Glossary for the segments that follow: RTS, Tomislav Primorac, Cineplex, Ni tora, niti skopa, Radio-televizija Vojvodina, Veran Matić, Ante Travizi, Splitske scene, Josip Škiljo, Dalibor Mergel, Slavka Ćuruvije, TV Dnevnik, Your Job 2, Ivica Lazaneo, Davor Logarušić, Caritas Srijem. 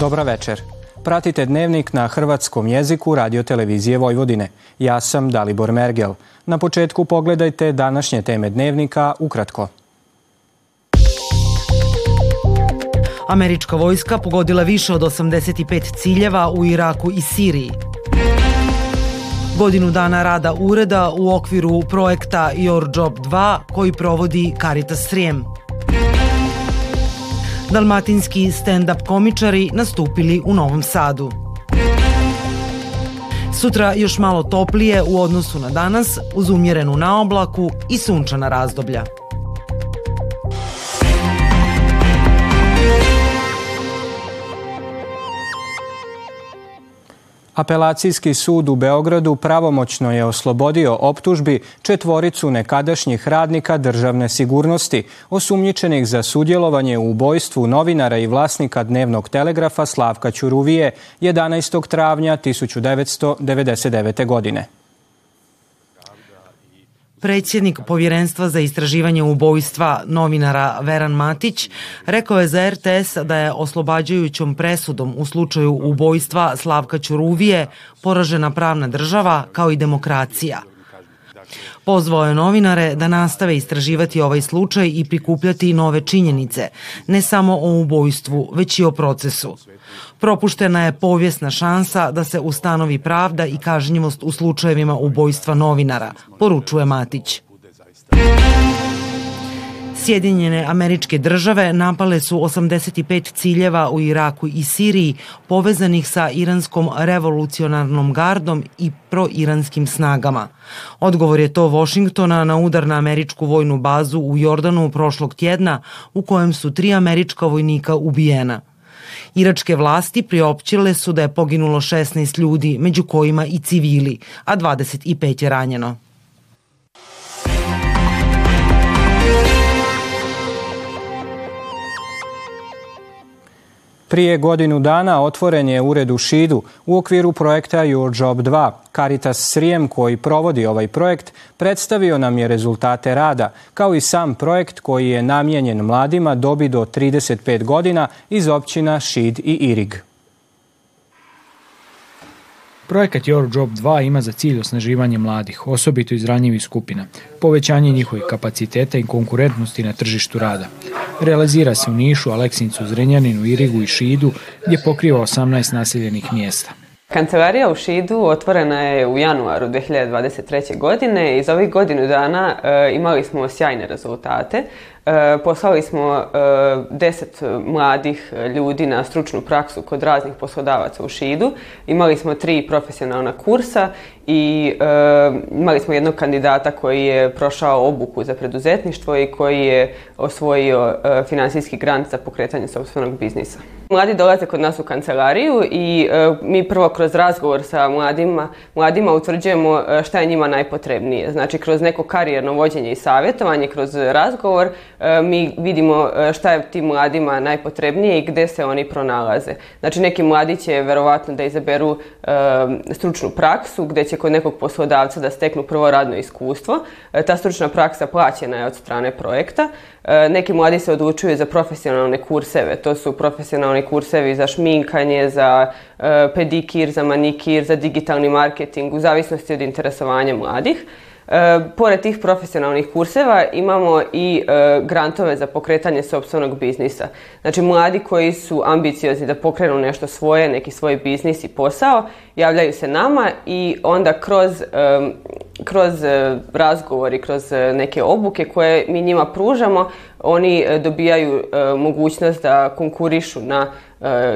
Dobra večer. Pratite dnevnik na hrvatskom jeziku Radio-televizije Vojvodine. Ja sam Dalibor Mergel. Na početku pogledajte današnje teme dnevnika ukratko. Američka vojska pogodila više od 85 ciljeva u Iraku i Siriji. Godinu dana rada ureda u okviru projekta Your Job 2 koji provodi Caritas Srijem. Dalmatinski stand-up komičari nastupili u Novom Sadu. Sutra još malo toplije u odnosu na danas, uz umjerenu naoblaku i sunčana razdoblja. Apelacijski sud u Beogradu pravomoćno je oslobodio optužbi četvoricu nekadašnjih radnika državne sigurnosti, osumnjičenih za sudjelovanje u ubojstvu novinara i vlasnika Dnevnog telegrafa Slavka Ćuruvije 11. travnja 1999. godine. Predsjednik Povjerenstva za istraživanje ubojstva novinara Veran Matić rekao je za RTS da je oslobađajućom presudom u slučaju ubojstva Slavka Ćuruvije poražena pravna država kao i demokracija. Pozvao je novinare da nastave istraživati ovaj slučaj i prikupljati nove činjenice, ne samo o ubojstvu, već i o procesu. Propuštena je povijesna šansa da se ustanovi pravda i kažnjivost u slučajevima ubojstva novinara, poručuje Matić. Sjedinjene Američke Države napale su 85 ciljeva u Iraku i Siriji povezanih sa iranskom revolucionarnom gardom i proiranskim snagama. Odgovor je to Washingtona na udar na američku vojnu bazu u Jordanu prošlog tjedna u kojem su 3 američka vojnika ubijena. Iračke vlasti priopćile su da je poginulo 16 ljudi, među kojima i civili, a 25 je ranjeno. Prije godinu dana otvoren je ured u Šidu u okviru projekta Your Job 2. Caritas Srijem, koji provodi ovaj projekt, predstavio nam je rezultate rada, kao i sam projekt koji je namijenjen mladima dobi do 35 godina iz općina Šid i Irig. Projekat Your Job 2 ima za cilj osnaživanje mladih, osobito iz ranjivih skupina, povećanje njihovih kapaciteta i konkurentnosti na tržištu rada. Realizira se u Nišu, Aleksincu, Zrenjaninu, Irigu i Šidu, gdje pokriva 18 naseljenih mjesta. Kancelarija u Šidu otvorena je u januaru 2023. godine i za ovih godinu dana imali smo sjajne rezultate. Poslali smo 10 mladih ljudi na stručnu praksu kod raznih poslodavaca u Šidu. Imali smo 3 profesionalna kursa i imali smo jednog kandidata koji je prošao obuku za preduzetništvo i koji je osvojio financijski grant za pokretanje sopstvenog biznisa. Mladi dolaze kod nas u kancelariju i mi prvo kroz razgovor sa mladima utvrđujemo šta je njima najpotrebnije. Znači, kroz neko karijerno vođenje i savjetovanje, kroz razgovor, mi vidimo šta je tim mladima najpotrebnije i gdje se oni pronalaze. Znači, neki mladi će verovatno da izaberu stručnu praksu gdje će kod nekog poslodavca da steknu prvo radno iskustvo. Ta stručna praksa plaćena je od strane projekta. Neki mladi se odlučuju za profesionalne kurseve. To su profesionalni kursevi za šminkanje, za pedikir, za manikir, za digitalni marketing, u zavisnosti od interesovanja mladih. Pored tih profesionalnih kurseva imamo i grantove za pokretanje sopstvenog biznisa. Znači, mladi koji su ambiciozni da pokrenu nešto svoje, neki svoj biznis i posao, javljaju se nama i onda kroz razgovor i kroz neke obuke koje mi njima pružamo, oni dobijaju mogućnost da konkurišu na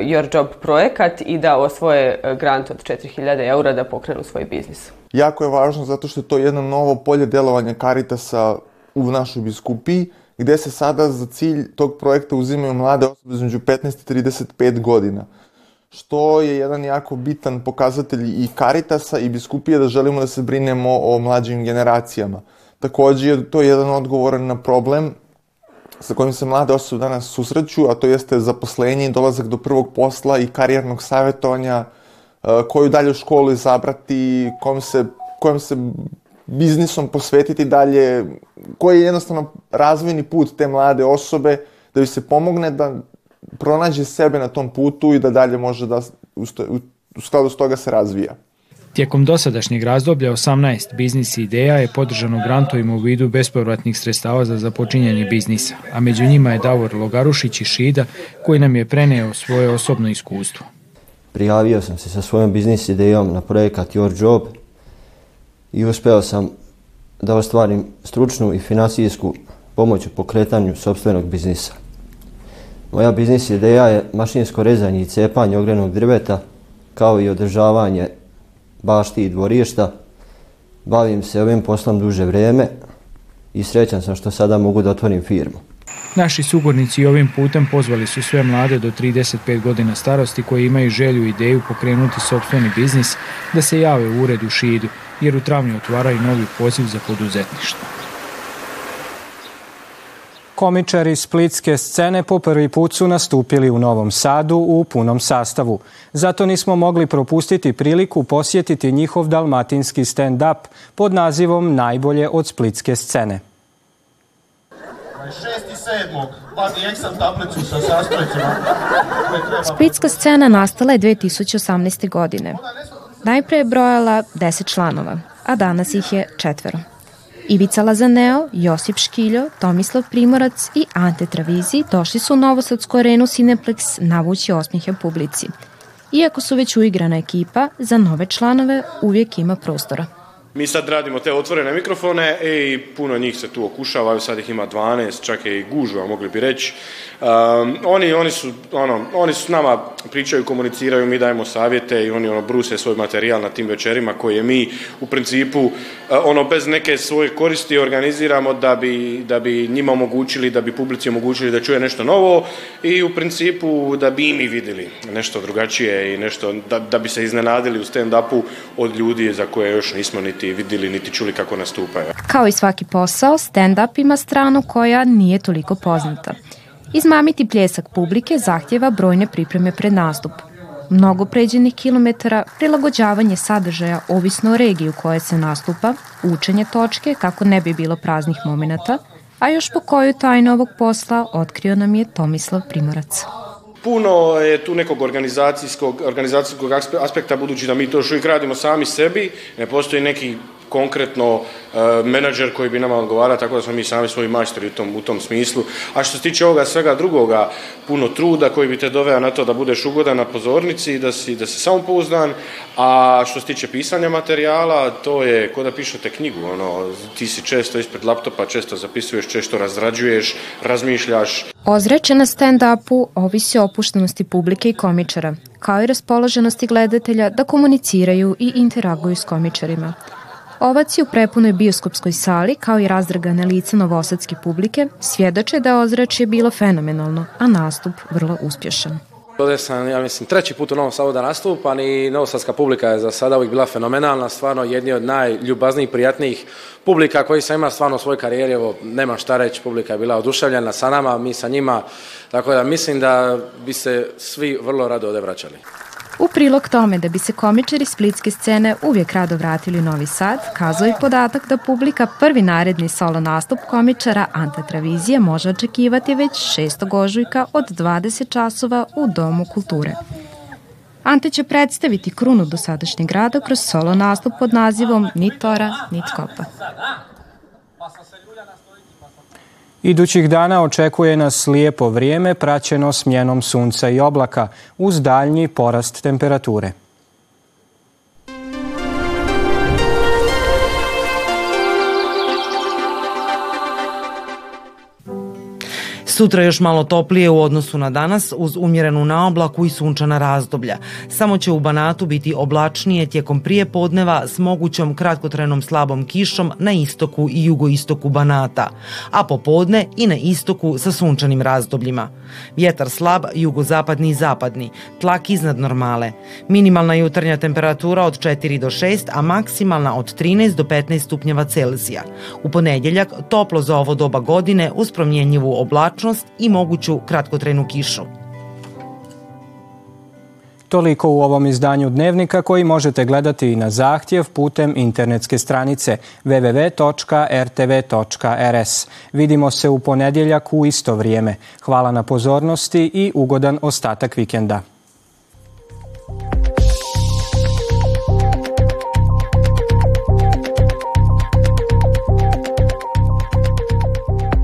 Your Job projekat i da osvoje grant od 4000 eura da pokrenu svoj biznis. Jako je važno zato što je to jedno novo polje djelovanja Caritasa u našoj biskupiji, gdje se sada za cilj tog projekta uzimaju mlade osobe između 15 i 35 godina. Što je jedan jako bitan pokazatelj i Caritasa i biskupije da želimo da se brinemo o mlađim generacijama. Također, to je jedan odgovor na problem sa kojim se mlade osobe danas susreću, a to jeste zaposlenje i dolazak do prvog posla i karijernog savjetovanja, koju dalje školu izabrati, kojem se biznisom posvetiti dalje, koji je jednostavno razvojni put te mlade osobe da bi se pomogne da pronađe sebe na tom putu i da dalje može da u skladu s toga se razvija. Tijekom dosadašnjeg razdoblja 18 biznis ideja je podržano grantovima u vidu bespovratnih sredstava za započinjanje biznisa, a među njima je Davor Logarušić iz Šida koji nam je preneo svoje osobno iskustvo. Prijavio sam se sa svojom biznis idejom na projekat Your Job i uspeo sam da ostvarim stručnu i financijsku pomoć u pokretanju sopstvenog biznisa. Moja biznis ideja je mašinsko rezanje i cepanje ogrjevnog drveta kao i održavanje bašti i dvorišta. Bavim se ovim poslom duže vrijeme i srećan sam što sada mogu da otvorim firmu. Naši sugovornici ovim putem pozvali su sve mlade do 35 godina starosti koji imaju želju i ideju pokrenuti sopstveni biznis da se jave u ured u Šidu, jer u travnju otvaraju novi poziv za poduzetništvo. Komičari Splitske scene po prvi put su nastupili u Novom Sadu u punom sastavu. Zato nismo mogli propustiti priliku posjetiti njihov dalmatinski stand-up pod nazivom Najbolje od Splitske scene. 6.7. Pati eksam tablicu sa sastojcima. Splitska scena nastala je 2018. godine. Najpre je brojala 10 članova, a danas ih je 4. Ivica Lazaneo, Josip Škiljo, Tomislav Primorac i Ante Travizi došli su u novosadsku arenu Cineplex navući osmijehe publici. Iako su već uigrana ekipa, za nove članove uvijek ima prostora. Mi sad radimo te otvorene mikrofone i puno njih se tu okušavaju, sad ih ima 12, čak je i gužva, mogli bi reći. Oni su s nama, pričaju, komuniciraju, mi dajemo savjete i oni bruse svoj materijal na tim večerima koje mi u principu bez neke svoje koristi organiziramo da bi njima omogućili, da bi publici omogućili da čuje nešto novo i u principu da bi i mi vidjeli nešto drugačije i nešto da bi se iznenadili u stand-upu od ljudi za koje još nismo niti vidjeli, niti čuli kako nastupaju. Kao i svaki posao, stand-up ima stranu koja nije toliko poznata. Izmamiti pljesak publike zahtjeva brojne pripreme pred nastup. Mnogo pređenih kilometara, prilagođavanje sadržaja ovisno o regiji u kojoj se nastupa, učenje točke kako ne bi bilo praznih momenata, a još po koju tajnu ovog posla otkrio nam je Tomislav Primorac. Puno je tu nekog organizacijskog aspekta, budući da mi to još uvijek radimo sami sebi, ne postoji neki konkretno menadžer koji bi nama odgovarao, tako da smo mi sami svoji majstori u tom smislu. A što se tiče ovoga svega drugoga, puno truda koji bi te doveo na to da budeš ugodan na pozornici, da si samopouzdan, a što se tiče pisanja materijala, to je ko da pišete knjigu, ti si često ispred laptopa, često zapisuješ, često razrađuješ, razmišljaš. Ozračje na stand-upu ovisi o opuštenosti publike i komičara, kao i raspoloženosti gledatelja da komuniciraju i interaguju s komičarima. Ovaci u prepunoj bioskopskoj sali, kao i razdragane lice novosadske publike, svjedoče da je ozračje bilo fenomenalno, a nastup vrlo uspješan. Ovdje sam, treći put u Novom Sadu da nastupam i novosadska publika je za sada uvijek bila fenomenalna, stvarno jedni od najljubaznijih, prijatnijih publika koji sam imao stvarno u svojoj karijeri. Evo, nema šta reći, publika je bila oduševljena sa nama, mi sa njima, tako da mislim da bi se svi vrlo rado ovdje vraćali. U prilog tome da bi se komičari Splitske scene uvijek rado vratili u Novi Sad, kazao je podatak da publika prvi naredni solo nastup komičara Ante Travizije može očekivati već 6. ožujka od 20 časova u Domu kulture. Ante će predstaviti krunu dosadašnjeg rada kroz solo nastup pod nazivom Ni tora, niti skopa. Idućih dana očekuje nas lijepo vrijeme praćeno smjenom sunca i oblaka uz daljnji porast temperature. Sutra još malo toplije u odnosu na danas uz umjerenu naoblaku i sunčana razdoblja. Samo će u Banatu biti oblačnije tijekom prijepodneva s mogućom kratkotrenom slabom kišom na istoku i jugoistoku Banata, a popodne i na istoku sa sunčanim razdobljima. Vjetar slab, jugozapadni i zapadni, tlak iznad normale. Minimalna jutarnja temperatura od 4 do 6, a maksimalna od 13 do 15 stupnjeva Celzija. U ponedjeljak toplo za ovo doba godine uz promjenjivu oblačnost i moguću kratkotrajnu kišu. Toliko u ovom izdanju Dnevnika koji možete gledati i na zahtjev putem internetske stranice www.rtv.rs. Vidimo se u ponedjeljak u isto vrijeme. Hvala na pozornosti i ugodan ostatak vikenda.